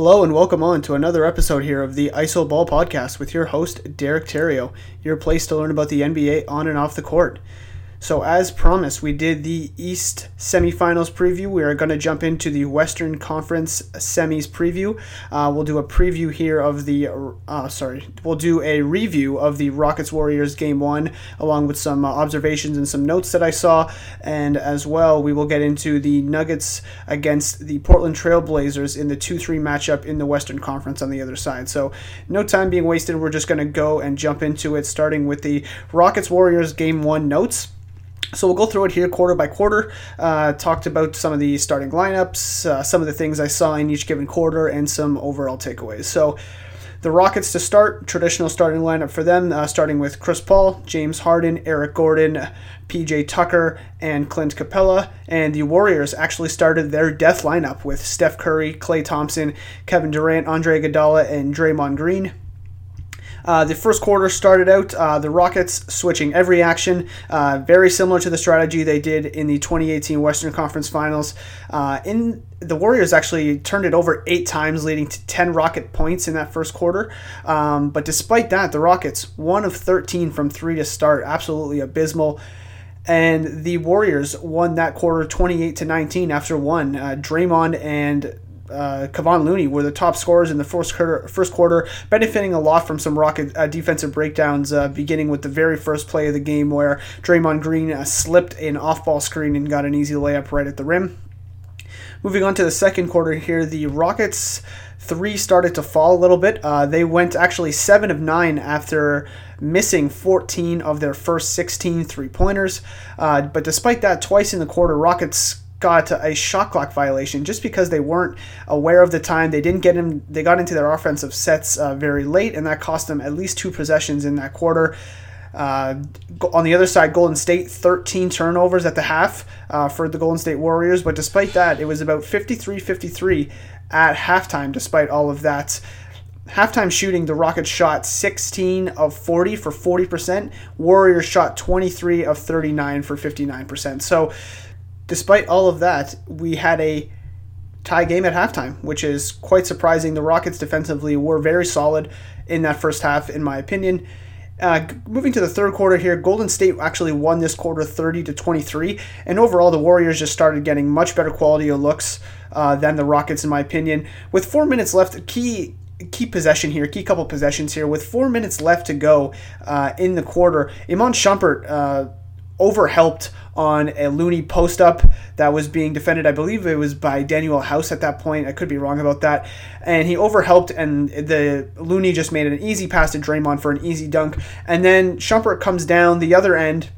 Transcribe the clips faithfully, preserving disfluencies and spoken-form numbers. Hello and welcome on to another episode here of the I S O Ball Podcast with your host, Derek Terrio, your place to learn about the N B A on and off the court. So as promised, we did the East semifinals preview. We are going to jump into the Western Conference semis preview. Uh, we'll do a preview here of the, uh, sorry, we'll do a review of the Rockets Warriors game one, along with some uh, observations and some notes that I saw. And as well, we will get into the Nuggets against the Portland Trail Blazers in the two three matchup in the Western Conference on the other side. So no time being wasted. We're just going to go and jump into it, starting with the Rockets Warriors game one notes. So we'll go through it here quarter by quarter, uh, talked about some of the starting lineups, uh, some of the things I saw in each given quarter, and some overall takeaways. So the Rockets to start, traditional starting lineup for them, uh, starting with Chris Paul, James Harden, Eric Gordon, P J Tucker, and Clint Capella. And the Warriors actually started their death lineup with Steph Curry, Klay Thompson, Kevin Durant, Andre Iguodala, and Draymond Green. Uh, the first quarter started out, uh, the Rockets switching every action, uh, very similar to the strategy they did in the twenty eighteen Western Conference Finals. Uh, in the Warriors actually turned it over eight times, leading to ten Rocket points in that first quarter. Um, but despite that, the Rockets, one of thirteen from three to start, absolutely abysmal. And the Warriors won that quarter twenty-eight to nineteen after one. Uh, Draymond and Uh, Kevon Looney were the top scorers in the first quarter, first quarter benefiting a lot from some Rocket uh, defensive breakdowns, uh, beginning with the very first play of the game where Draymond Green uh, slipped an off-ball screen and got an easy layup right at the rim. Moving on to the second quarter here, the Rockets three started to fall a little bit. Uh, they went actually seven of nine after missing fourteen of their first sixteen three-pointers. Uh, but despite that, twice in the quarter, Rockets got a shot clock violation just because they weren't aware of the time. They didn't get in. They got into their offensive sets uh, very late, and that cost them at least two possessions in that quarter. Uh, on the other side, Golden State, thirteen turnovers at the half uh, for the Golden State Warriors. But despite that, it was about fifty-three fifty-three at halftime, despite all of that. Halftime shooting, the Rockets shot sixteen of forty for forty percent. Warriors shot twenty-three of thirty-nine for fifty-nine percent. So despite all of that, we had a tie game at halftime, which is quite surprising. The Rockets defensively were very solid in that first half, in my opinion. Uh, moving to the third quarter here, Golden State actually won this quarter thirty to twenty-three, and overall the Warriors just started getting much better quality of looks uh, than the Rockets, in my opinion. With four minutes left, a key Key possession here, key couple possessions here. With four minutes left to go uh, in the quarter, Iman Shumpert uh, overhelped on a Looney post-up that was being defended. I believe it was by Daniel House at that point. I could be wrong about that. And he overhelped, and the Looney just made an easy pass to Draymond for an easy dunk. And then Shumpert comes down the other end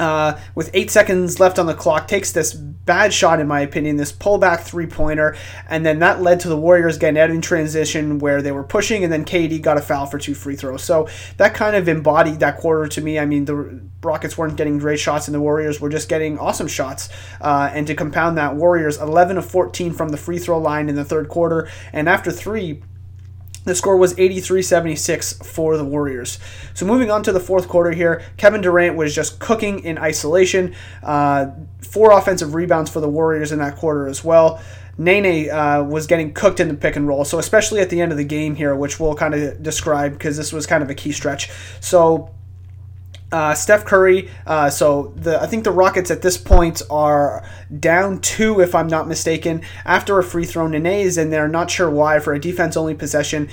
uh, with eight seconds left on the clock, takes this bad shot, in my opinion, this pullback three-pointer, and then that led to the Warriors getting out in transition where they were pushing, and then K D got a foul for two free throws. So that kind of embodied that quarter to me. I mean, the Rockets weren't getting great shots, and the Warriors were just getting awesome shots. Uh, and to compound that, Warriors eleven of fourteen from the free throw line in the third quarter, and after three, the score was eighty-three seventy-six for the Warriors. So moving on to the fourth quarter here, Kevin Durant was just cooking in isolation. Uh, four offensive rebounds for the Warriors in that quarter as well. Nene uh, was getting cooked in the pick and roll, so especially at the end of the game here, which we'll kind of describe because this was kind of a key stretch. So Uh, Steph Curry, uh, so the I think the Rockets at this point are down two, if I'm not mistaken, after a free throw. Nene is in there, not sure why, for a defense-only possession.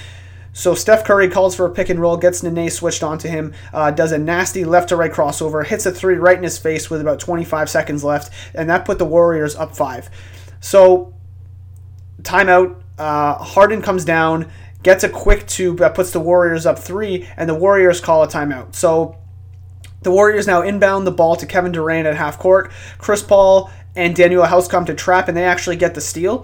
So Steph Curry calls for a pick and roll, gets Nene switched onto him, uh, does a nasty left-to-right crossover, hits a three right in his face with about twenty-five seconds left, and that put the Warriors up five. So timeout, uh, Harden comes down, gets a quick two that puts the Warriors up three, and the Warriors call a timeout. So the Warriors now inbound the ball to Kevin Durant at half court. Chris Paul and Daniel House come to trap, and they actually get the steal.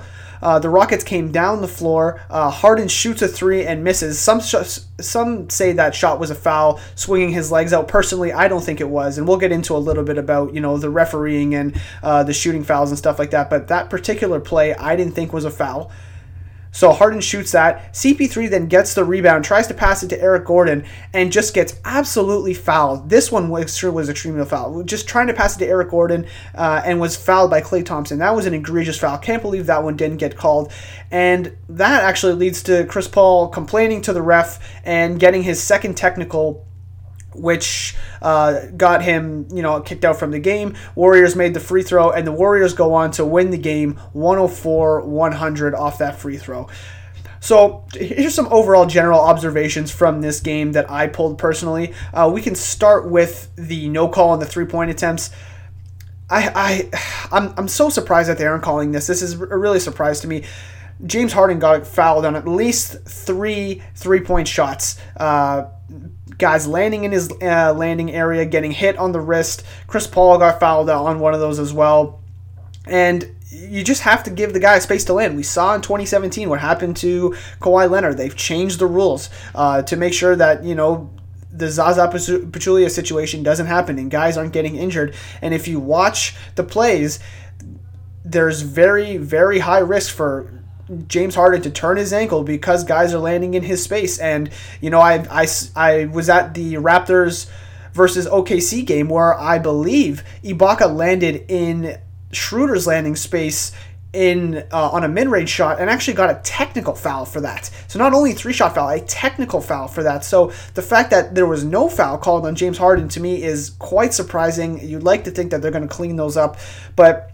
Uh, the Rockets came down the floor. Uh, Harden shoots a three and misses. Some sh- some say that shot was a foul, swinging his legs out. Personally, I don't think it was, and we'll get into a little bit about you know the refereeing and uh, the shooting fouls and stuff like that. But that particular play, I didn't think was a foul. So Harden shoots that. C P three then gets the rebound, tries to pass it to Eric Gordon, and just gets absolutely fouled. This one was, sure was extremely foul. Just trying to pass it to Eric Gordon uh, and was fouled by Klay Thompson. That was an egregious foul. Can't believe that one didn't get called. And that actually leads to Chris Paul complaining to the ref and getting his second technical, which uh, got him, you know, kicked out from the game. Warriors made the free throw, and the Warriors go on to win the game one oh four to one hundred off that free throw. So here's some overall general observations from this game that I pulled personally. Uh, we can start with the no call on the three-point attempts. I, I, I'm, I'm so surprised that they aren't calling this. This is a really surprise to me. James Harden got fouled on at least three three-point shots. Uh, guys landing in his uh, landing area, getting hit on the wrist. Chris Paul got fouled on one of those as well. And you just have to give the guy space to land. We saw in twenty seventeen what happened to Kawhi Leonard. They've changed the rules uh, to make sure that, you know, the Zaza Pachulia situation doesn't happen and guys aren't getting injured. And if you watch the plays, there's very, very high risk for James Harden to turn his ankle because guys are landing in his space. And, you know, I, I, I was at the Raptors versus O K C game where I believe Ibaka landed in Schroeder's landing space in uh, on a mid-range shot and actually got a technical foul for that. So not only a three-shot foul, a technical foul for that. So the fact that there was no foul called on James Harden to me is quite surprising. You'd like to think that they're going to clean those up, but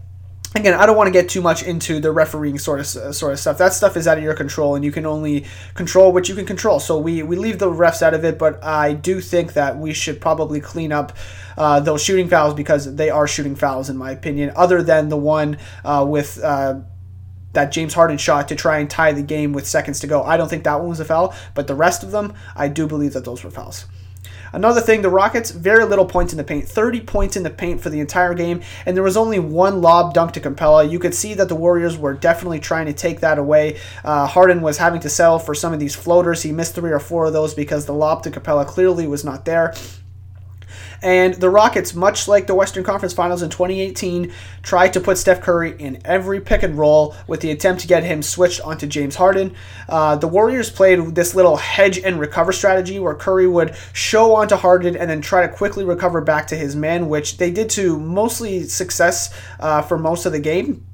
again, I don't want to get too much into the refereeing sort of uh, sort of stuff. That stuff is out of your control, and you can only control what you can control. So we, we leave the refs out of it, but I do think that we should probably clean up uh, those shooting fouls because they are shooting fouls, in my opinion, other than the one uh, with uh, that James Harden shot to try and tie the game with seconds to go. I don't think that one was a foul, but the rest of them, I do believe that those were fouls. Another thing, the Rockets, very little points in the paint, thirty points in the paint for the entire game, and there was only one lob dunk to Capella. You could see that the Warriors were definitely trying to take that away. Uh, Harden was having to settle for some of these floaters. He missed three or four of those because the lob to Capella clearly was not there. And the Rockets, much like the Western Conference Finals in twenty eighteen, tried to put Steph Curry in every pick and roll with the attempt to get him switched onto James Harden. Uh, the Warriors played this little hedge and recover strategy where Curry would show onto Harden and then try to quickly recover back to his man, which they did to mostly success uh, for most of the game.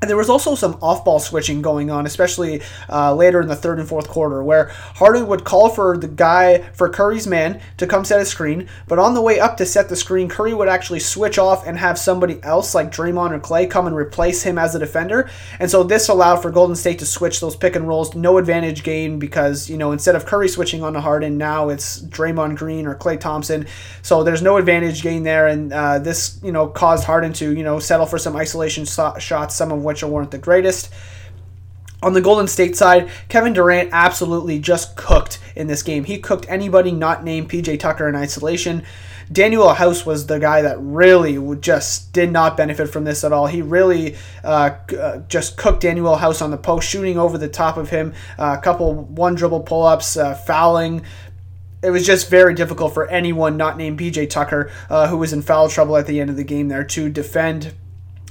And there was also some off-ball switching going on, especially uh, later in the third and fourth quarter, where Harden would call for the guy, for Curry's man, to come set a screen. But on the way up to set the screen, Curry would actually switch off and have somebody else, like Draymond or Klay, come and replace him as a defender. And so this allowed for Golden State to switch those pick and rolls. No advantage gain because, you know, instead of Curry switching on to Harden, now it's Draymond Green or Klay Thompson. So there's no advantage gain there. And uh, this, you know, caused Harden to, you know, settle for some isolation so- shots, some of which which weren't the greatest. On the Golden State side, Kevin Durant absolutely just cooked in this game. He cooked anybody not named P J Tucker in isolation. Daniel House was the guy that really just did not benefit from this at all. He really uh, uh, just cooked Daniel House on the post, shooting over the top of him, uh, a couple one-dribble pull-ups, uh, fouling. It was just very difficult for anyone not named P J Tucker, uh, who was in foul trouble at the end of the game there, to defend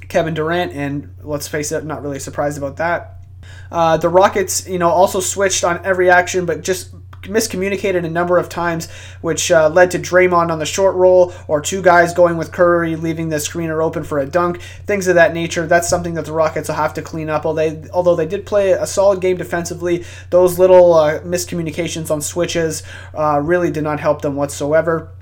Kevin Durant, and let's face it, not really surprised about that. Uh, the Rockets, you know, also switched on every action, but just miscommunicated a number of times, which uh, led to Draymond on the short roll or two guys going with Curry, leaving the screener open for a dunk, things of that nature. That's something that the Rockets will have to clean up. Although they, although they did play a solid game defensively, those little uh, miscommunications on switches uh, really did not help them whatsoever.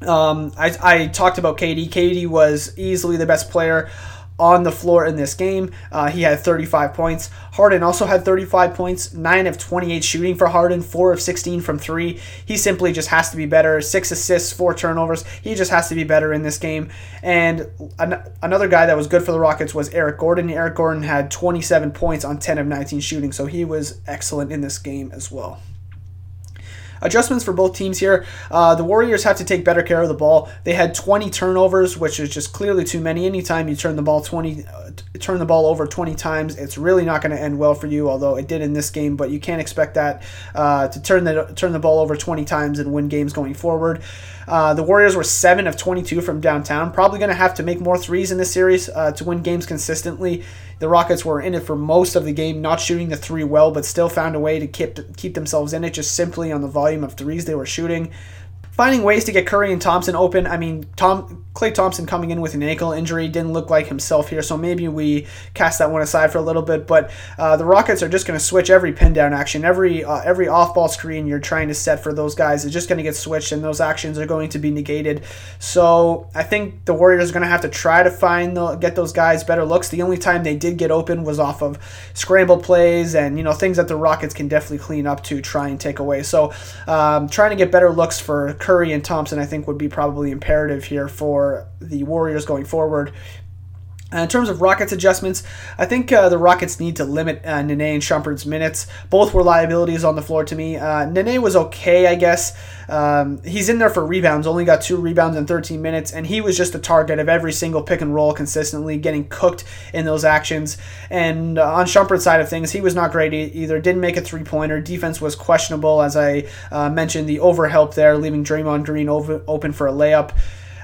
Um, I, I talked about K D. K D was easily the best player on the floor in this game. Uh, he had thirty-five points. Harden also had thirty-five points, nine of twenty-eight shooting for Harden, four of sixteen from three. He simply just has to be better. Six assists, four turnovers. He just has to be better in this game. And an- another guy that was good for the Rockets was Eric Gordon. Eric Gordon had twenty-seven points on ten of nineteen shooting, so he was excellent in this game as well. Adjustments for both teams here. Uh, the Warriors have to take better care of the ball. They had twenty turnovers, which is just clearly too many. Anytime you turn the ball twenty, uh, You turn the ball over twenty times, it's really not going to end well for you, although it did in this game, but you can't expect that uh, to turn the turn the ball over twenty times and win games going forward. Uh, the Warriors were seven of twenty-two from downtown, probably going to have to make more threes in this series uh, to win games consistently. The Rockets were in it for most of the game, not shooting the three well, but still found a way to keep keep themselves in it just simply on the volume of threes they were shooting. Finding ways to get Curry and Thompson open. I mean, Tom Klay Thompson coming in with an ankle injury didn't look like himself here, so maybe we cast that one aside for a little bit. But uh, the Rockets are just going to switch every pin down action, every uh, every off ball screen you're trying to set for those guys is just going to get switched, and those actions are going to be negated. So I think the Warriors are going to have to try to find the, get those guys better looks. The only time they did get open was off of scramble plays and you know things that the Rockets can definitely clean up to try and take away. So um, trying to get better looks for Curry and Thompson, I think, would be probably imperative here for the Warriors going forward. In terms of Rockets adjustments, I think uh, the Rockets need to limit uh, Nene and Shumpert's minutes. Both were liabilities on the floor to me. Uh, Nene was okay, I guess. Um, he's in there for rebounds, only got two rebounds in thirteen minutes, and he was just the target of every single pick and roll consistently, getting cooked in those actions. And uh, on Shumpert's side of things, he was not great e- either. Didn't make a three-pointer. Defense was questionable, as I uh, mentioned, the overhelp there, leaving Draymond Green over- open for a layup.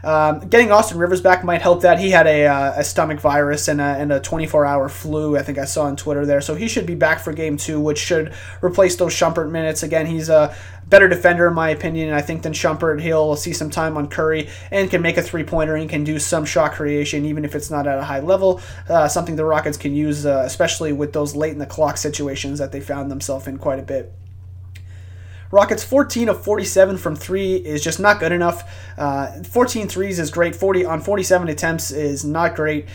Um, getting Austin Rivers back might help that. He had a, uh, a stomach virus and a, and a twenty-four hour flu, I think I saw on Twitter there. So he should be back for game two, which should replace those Shumpert minutes. Again, he's a better defender, in my opinion, I think, than Shumpert. He'll see some time on Curry and can make a three-pointer and can do some shot creation, even if it's not at a high level, uh, something the Rockets can use, uh, especially with those late-in-the-clock situations that they found themselves in quite a bit. Rockets fourteen of forty-seven from three is just not good enough. Uh, fourteen threes is great. forty on forty-seven attempts is not great.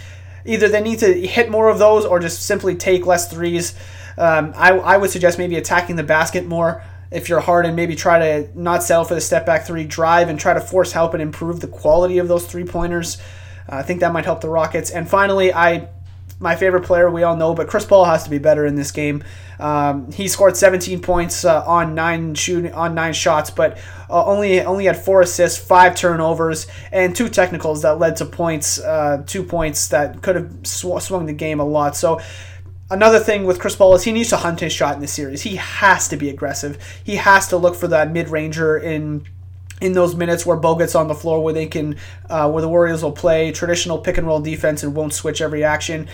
Either they need to hit more of those or just simply take less threes. Um, I, I would suggest maybe attacking the basket more. If you're Harden, maybe try to not settle for the step back three, drive, and try to force help and improve the quality of those three-pointers. Uh, I think that might help the Rockets. And finally, I... my favorite player, we all know, but Chris Paul has to be better in this game. Um, he scored seventeen points uh, on nine shooting on nine shots, but uh, only only had four assists, five turnovers, and two technicals that led to points, uh, two points that could have sw- swung the game a lot. So. Another thing with Chris Paul is he needs to hunt his shot in this series. He has to be aggressive. He has to look for that mid-ranger in. in those minutes where Bogut's on the floor, where they can, uh, where the Warriors will play traditional pick and roll defense and won't switch every action.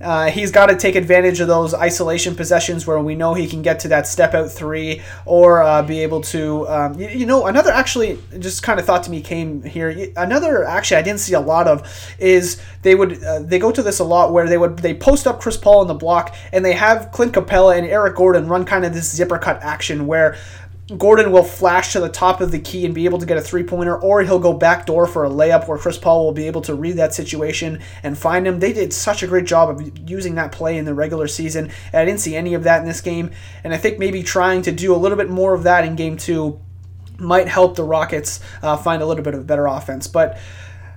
Uh, he's got to take advantage of those isolation possessions where we know he can get to that step out three or uh, be able to, um, you, you know, another actually just kind of thought to me came here. Another actually I didn't see a lot of is they would uh, they go to this a lot where they would they post up Chris Paul in the block and they have Clint Capella and Eric Gordon run kind of this zipper cut action where Gordon will flash to the top of the key and be able to get a three-pointer, or he'll go backdoor for a layup where Chris Paul will be able to read that situation and find him. They did such a great job of using that play in the regular season, and I didn't see any of that in this game. And I think maybe trying to do a little bit more of that in Game two might help the Rockets uh, find a little bit of better offense. But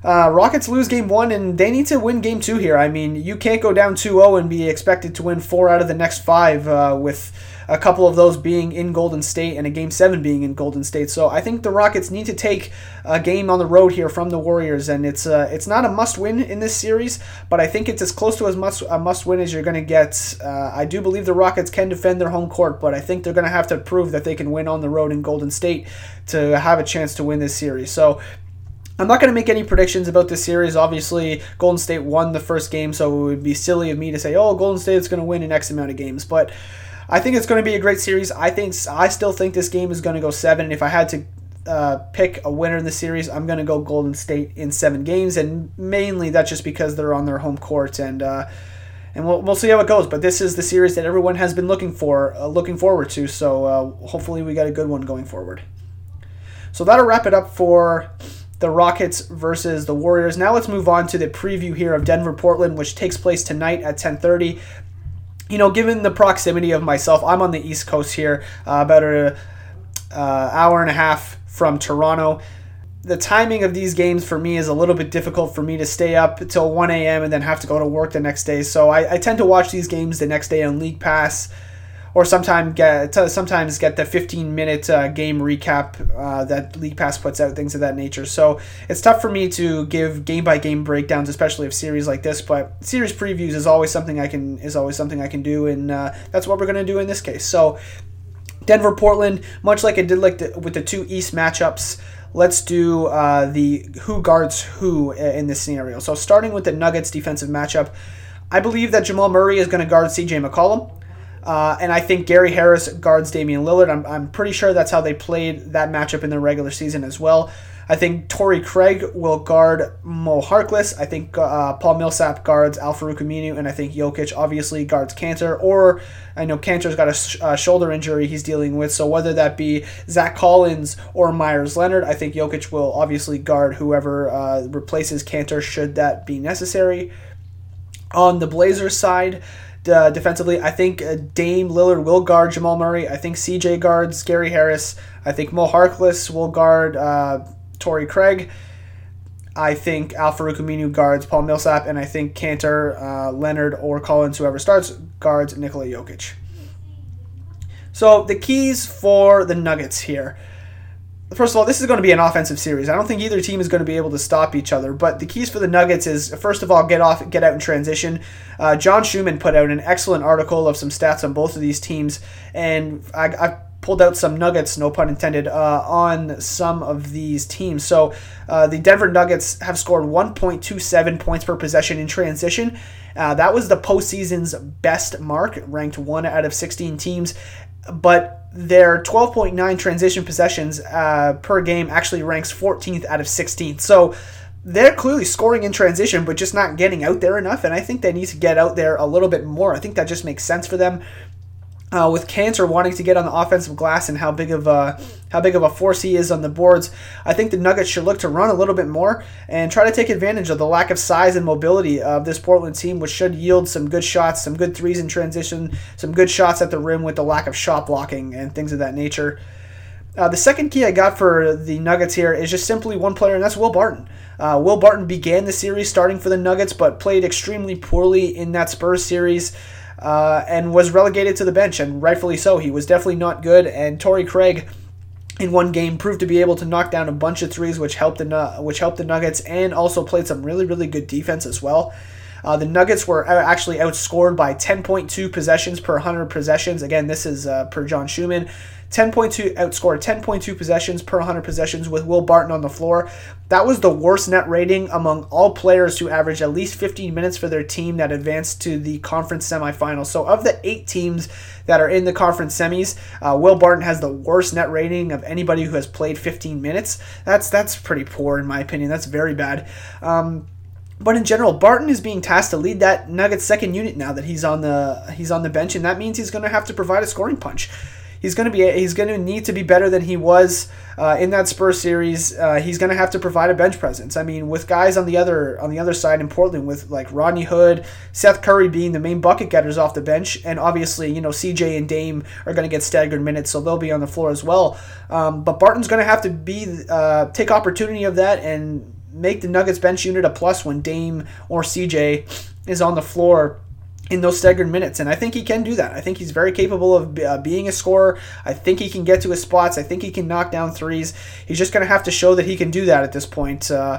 Uh, Rockets lose game one, and they need to win game two here. I mean, you can't go down two oh and be expected to win four out of the next five, uh, with a couple of those being in Golden State and a game seven being in Golden State. So I think the Rockets need to take a game on the road here from the Warriors, and it's uh, it's not a must-win in this series, but I think it's as close to as must, a must-win as you're going to get. Uh, I do believe the Rockets can defend their home court, but I think they're going to have to prove that they can win on the road in Golden State to have a chance to win this series. So I'm not going to make any predictions about this series. Obviously, Golden State won the first game, so it would be silly of me to say, oh, Golden State's going to win in X amount of games. But I think it's going to be a great series. I think I still think this game is going to go seven. And if I had to uh, pick a winner in the series, I'm going to go Golden State in seven games. And mainly that's just because they're on their home court. And uh, and we'll, we'll see how it goes. But this is the series that everyone has been looking for, uh, looking forward to. So uh, hopefully we got a good one going forward. So that'll wrap it up for the Rockets versus the Warriors. Now let's move on to the preview here of Denver-Portland, which takes place tonight at ten thirty. You know, given the proximity of myself, I'm on the East Coast here, uh, about an uh, hour and a half from Toronto. The timing of these games for me is a little bit difficult for me to stay up until one a.m. and then have to go to work the next day. So I, I tend to watch these games the next day on League Pass, or sometimes get sometimes get the fifteen minute uh, game recap uh, that League Pass puts out, things of that nature. So it's tough for me to give game by game breakdowns, especially of series like this. But series previews is always something I can is always something I can do, and uh, that's what we're going to do in this case. So Denver, Portland, much like I did like the, with the two East matchups. Let's do uh, the who guards who in this scenario. So starting with the Nuggets defensive matchup, I believe that Jamal Murray is going to guard C J McCollum. Uh, and I think Gary Harris guards Damian Lillard. I'm, I'm pretty sure that's how they played that matchup in the regular season as well. I think Torrey Craig will guard Moe Harkless. I think uh, Paul Millsap guards Al-Farouq Aminu. And I think Jokic obviously guards Kanter. Or I know Kanter's got a sh- uh, shoulder injury he's dealing with. So whether that be Zach Collins or Myers Leonard, I think Jokic will obviously guard whoever uh, replaces Kanter should that be necessary. On the Blazers side, Uh, defensively, I think uh, Dame Lillard will guard Jamal Murray. I think C J guards Gary Harris. I think Moe Harkless will guard uh, Torrey Craig. I think Al-Farouq Aminu guards Paul Millsap, and I think Kanter, uh, Leonard, or Collins, whoever starts, guards Nikola Jokic. So the keys for the Nuggets here. First of all, this is going to be an offensive series. I don't think either team is going to be able to stop each other. But the keys for the Nuggets is, first of all, get off, get out in transition. Uh, John Schumann put out an excellent article of some stats on both of these teams. And I, I pulled out some nuggets, no pun intended, uh, on some of these teams. So uh, the Denver Nuggets have scored one point two seven points per possession in transition. Uh, that was the postseason's best mark, ranked one out of sixteen teams. But their twelve point nine transition possessions uh, per game actually ranks fourteenth out of sixteen. So they're clearly scoring in transition, but just not getting out there enough. And I think they need to get out there a little bit more. I think that just makes sense for them. Uh, with Kanter wanting to get on the offensive glass and how big of a how big of a force he is on the boards, I think the Nuggets should look to run a little bit more and try to take advantage of the lack of size and mobility of this Portland team, which should yield some good shots, some good threes in transition, some good shots at the rim with the lack of shot blocking and things of that nature. Uh, the second key I got for the Nuggets here is just simply one player, and that's Will Barton. Uh, Will Barton began the series starting for the Nuggets, but played extremely poorly in that Spurs series. Uh, and was relegated to the bench, and rightfully so. He was definitely not good, and Torrey Craig in one game proved to be able to knock down a bunch of threes, which helped the, which helped the Nuggets, and also played some really, really good defense as well. Uh, the Nuggets were actually outscored by ten point two possessions per one hundred possessions. Again, this is uh, per John Schumann. ten point two outscored ten point two possessions per one hundred possessions with Will Barton on the floor. That was the worst net rating among all players who averaged at least fifteen minutes for their team that advanced to the conference semifinals. So of the eight teams that are in the conference semis, uh, Will Barton has the worst net rating of anybody who has played fifteen minutes. That's that's pretty poor in my opinion. That's very bad. Um, But in general, Barton is being tasked to lead that Nuggets second unit now that he's on the he's on the bench, and that means he's going to have to provide a scoring punch. He's going to be he's going to need to be better than he was uh, in that Spurs series. Uh, he's going to have to provide a bench presence. I mean, with guys on the other on the other side in Portland, with like Rodney Hood, Seth Curry being the main bucket getters off the bench, and obviously you know C J and Dame are going to get staggered minutes, so they'll be on the floor as well. Um, but Barton's going to have to be uh, take opportunity of that and make the Nuggets bench unit a plus when Dame or C J is on the floor in those staggered minutes. And I think he can do that. I think he's very capable of uh, being a scorer. I think he can get to his spots. I think he can knock down threes. He's just going to have to show that he can do that at this point uh,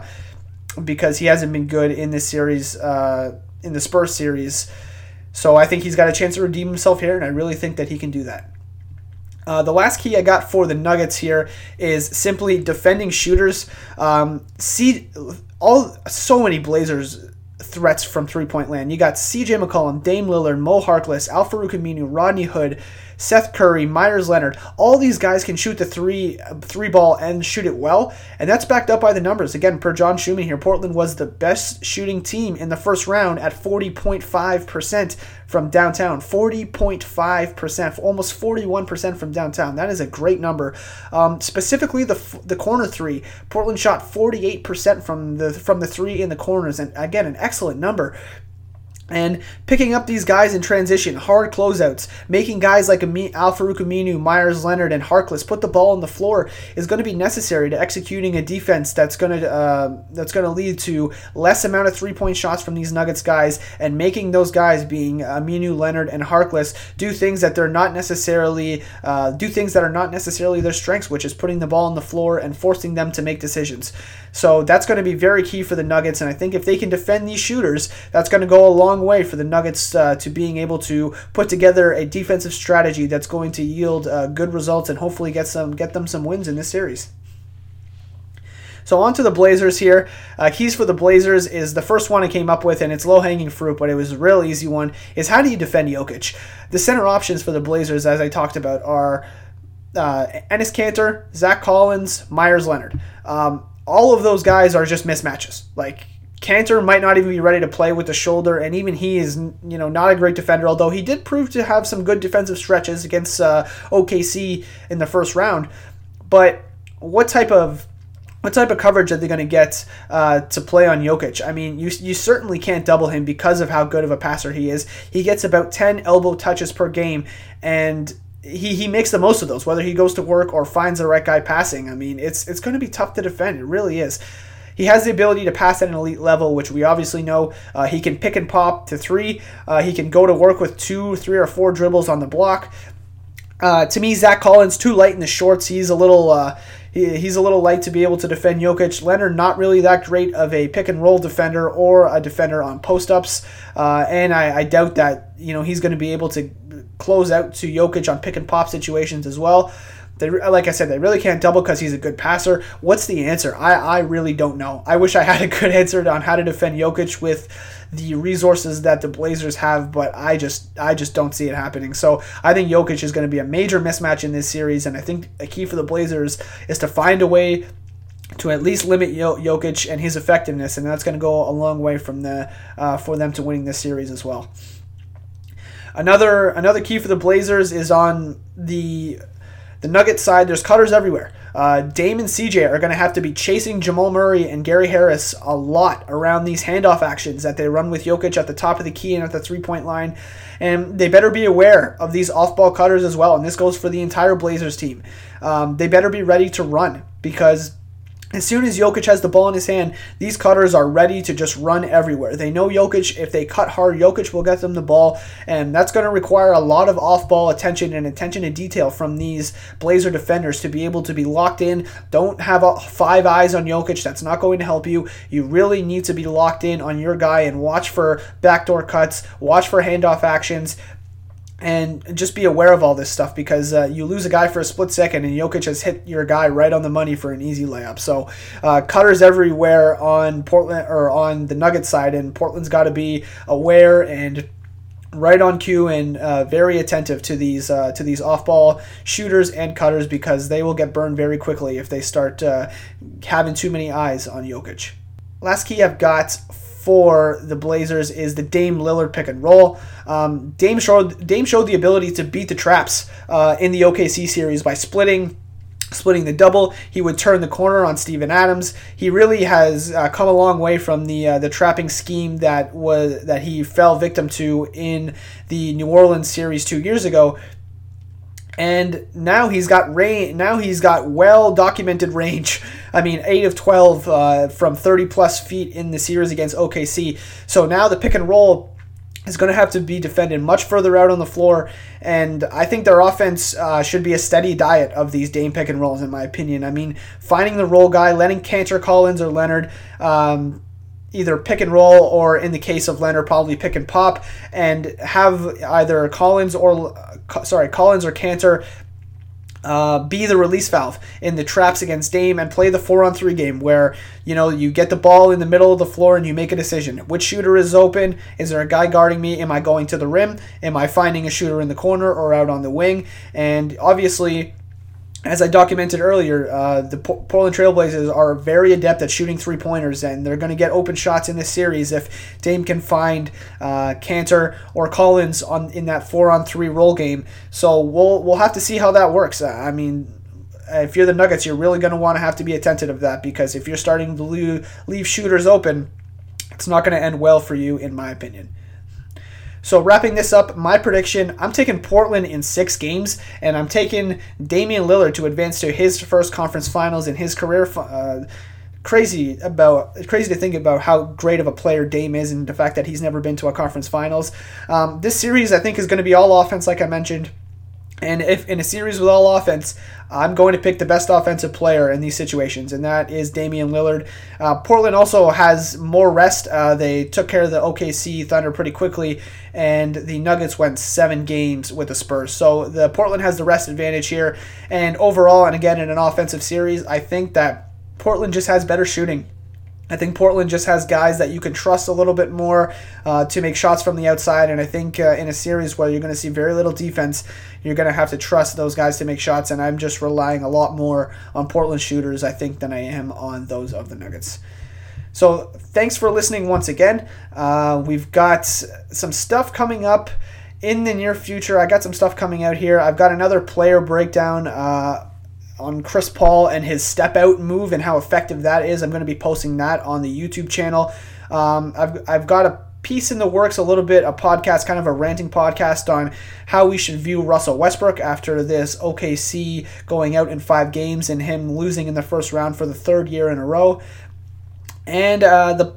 because he hasn't been good in this series, uh, in the Spurs series. So I think he's got a chance to redeem himself here, and I really think that he can do that. Uh, the last key I got for the Nuggets here is simply defending shooters. Um, see, all so many Blazers threats from three-point land. You got C J McCollum, Dame Lillard, Moe Harkless, Al-Farouq Aminu, Rodney Hood, Seth Curry, Myers Leonard. All these guys can shoot the three three ball and shoot it well, and that's backed up by the numbers. Again, per John Schumann here, Portland was the best shooting team in the first round at forty point five percent from downtown. forty point five percent, almost forty-one percent from downtown. That is a great number. Um, specifically, the the corner three. Portland shot forty-eight percent from the from the three in the corners, and again, an excellent number. And picking up these guys in transition, hard closeouts, making guys like Al-Farouq Aminu, Myers Leonard, and Harkless put the ball on the floor is going to be necessary to executing a defense that's going to uh, that's going to lead to less amount of three-point shots from these Nuggets guys, and making those guys, being Aminu, Leonard, and Harkless, do things that they're not necessarily uh, do things that are not necessarily their strengths, which is putting the ball on the floor and forcing them to make decisions. So that's going to be very key for the Nuggets, and I think if they can defend these shooters, that's going to go a long way for the Nuggets uh, to being able to put together a defensive strategy that's going to yield uh, good results and hopefully get some get them some wins in this series. So on to the Blazers here. Uh, keys for the Blazers is the first one I came up with, and it's low-hanging fruit, but it was a real easy one, is how do you defend Jokic? The center options for the Blazers, as I talked about, are uh, Enes Kanter, Zach Collins, Myers Leonard. Um, all of those guys are just mismatches. Like, Kanter might not even be ready to play with the shoulder, and even he is, you know, not a great defender, although he did prove to have some good defensive stretches against uh, O K C in the first round. But what type of what type of coverage are they going to get uh, to play on Jokic? I mean, you you certainly can't double him because of how good of a passer he is. He gets about ten elbow touches per game, and He he makes the most of those, whether he goes to work or finds the right guy passing. I mean, it's it's going to be tough to defend. It really is. He has the ability to pass at an elite level, which we obviously know. Uh, he can pick and pop to three. Uh, he can go to work with two, three, or four dribbles on the block. Uh, to me, Zach Collins, too light in the shorts. He's a little uh, he, he's a little light to be able to defend Jokic. Leonard, not really that great of a pick-and-roll defender or a defender on post-ups. Uh, and I, I doubt that, you know, he's going to be able to close out to Jokic on pick-and-pop situations as well. They, like I said, they really can't double because he's a good passer. What's the answer? I, I really don't know. I wish I had a good answer on how to defend Jokic with the resources that the Blazers have, but I just I just don't see it happening. So I think Jokic is going to be a major mismatch in this series, and I think a key for the Blazers is to find a way to at least limit Jokic and his effectiveness, and that's going to go a long way from the uh, for them to winning this series as well. Another another key for the Blazers is on the The Nuggets side, there's cutters everywhere. Uh, Dame and C J are going to have to be chasing Jamal Murray and Gary Harris a lot around these handoff actions that they run with Jokic at the top of the key and at the three-point line. And they better be aware of these off-ball cutters as well, and this goes for the entire Blazers team. Um, they better be ready to run, because as soon as Jokic has the ball in his hand, these cutters are ready to just run everywhere. They know Jokic, if they cut hard, Jokic will get them the ball, and that's going to require a lot of off-ball attention and attention to detail from these Blazer defenders to be able to be locked in. Don't have five eyes on Jokic. That's not going to help you. You really need to be locked in on your guy and watch for backdoor cuts, watch for handoff actions, and just be aware of all this stuff, because uh, you lose a guy for a split second and Jokic has hit your guy right on the money for an easy layup. So uh, cutters everywhere on Portland, or on the Nuggets side, and Portland's got to be aware and right on cue and uh, very attentive to these uh, to these off-ball shooters and cutters, because they will get burned very quickly if they start uh, having too many eyes on Jokic. Last key I've got for the Blazers is the Dame Lillard pick and roll. Um, Dame showed Dame showed the ability to beat the traps uh, in the O K C series by splitting, splitting the double. He would turn the corner on Steven Adams. He really has uh, come a long way from the uh, the trapping scheme that was that he fell victim to in the New Orleans series two years ago. And now he's got range. Now he's got well-documented range. I mean, eight of twelve uh, from thirty-plus feet in the series against O K C. So now the pick and roll is going to have to be defended much further out on the floor, and I think their offense uh, should be a steady diet of these Dame pick and rolls, in my opinion. I mean, finding the roll guy, letting Kanter, Collins, or Leonard Um, either pick and roll, or in the case of Leonard, probably pick and pop, and have either Collins or sorry Collins or Kanter uh, be the release valve in the traps against Dame, and play the four on three game where, you know, you get the ball in the middle of the floor and you make a decision. Which shooter is open? Is there a guy guarding me? Am I going to the rim? Am I finding a shooter in the corner or out on the wing? And obviously, as I documented earlier, uh, the Portland Trailblazers are very adept at shooting three-pointers, and they're going to get open shots in this series if Dame can find uh, Kanter or Collins on in that four-on-three roll game. So we'll we'll have to see how that works. I mean, if you're the Nuggets, you're really going to want to have to be attentive of that, because if you're starting to leave shooters open, it's not going to end well for you, in my opinion. So wrapping this up, my prediction, I'm taking Portland in six games, and I'm taking Damian Lillard to advance to his first conference finals in his career. Uh, crazy about crazy to think about how great of a player Dame is and the fact that he's never been to a conference finals. Um, this series, I think, is going to be all offense, like I mentioned. And if in a series with all offense, I'm going to pick the best offensive player in these situations, and that is Damian Lillard. Uh, Portland also has more rest. Uh, they took care of the O K C Thunder pretty quickly, and the Nuggets went seven games with the Spurs. So the Portland has the rest advantage here. And overall, and again, in an offensive series, I think that Portland just has better shooting. I think Portland just has guys that you can trust a little bit more uh, to make shots from the outside. And I think uh, in a series where you're going to see very little defense, you're going to have to trust those guys to make shots. And I'm just relying a lot more on Portland shooters, I think, than I am on those of the Nuggets. So thanks for listening once again. Uh, we've got some stuff coming up in the near future. I got some stuff coming out here. I've got another player breakdown uh on Chris Paul and his step-out move and how effective that is. I'm going to be posting that on the YouTube channel. Um, I've I've got a piece in the works a little bit, a podcast, kind of a ranting podcast on how we should view Russell Westbrook after this O K C going out in five games and him losing in the first round for the third year in a row. And uh, the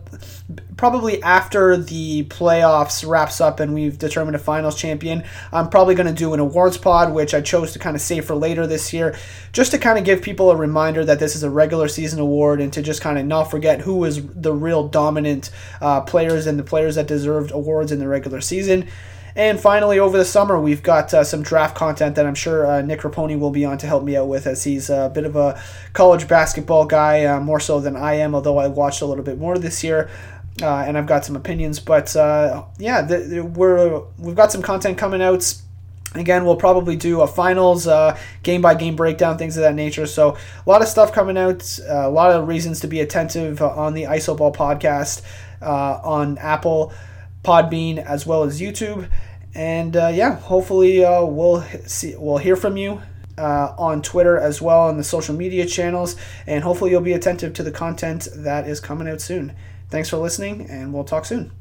probably after the playoffs wraps up and we've determined a finals champion, I'm probably going to do an awards pod, which I chose to kind of save for later this year, just to kind of give people a reminder that this is a regular season award and to just kind of not forget who is the real dominant uh, players and the players that deserved awards in the regular season. And finally, over the summer, we've got uh, some draft content that I'm sure uh, Nick Raponi will be on to help me out with, as he's a bit of a college basketball guy, uh, more so than I am, although I watched a little bit more this year, uh, and I've got some opinions. But, uh, yeah, th- th- we're, we've got some content coming out. Again, we'll probably do a finals, uh, game-by-game breakdown, things of that nature. So a lot of stuff coming out, uh, a lot of reasons to be attentive uh, on the I S O Ball Podcast uh, on Apple Podbean as well as YouTube, and uh, yeah, hopefully uh, we'll see, we'll hear from you uh, on Twitter as well on the social media channels, and hopefully you'll be attentive to the content that is coming out soon. Thanks for listening, and we'll talk soon.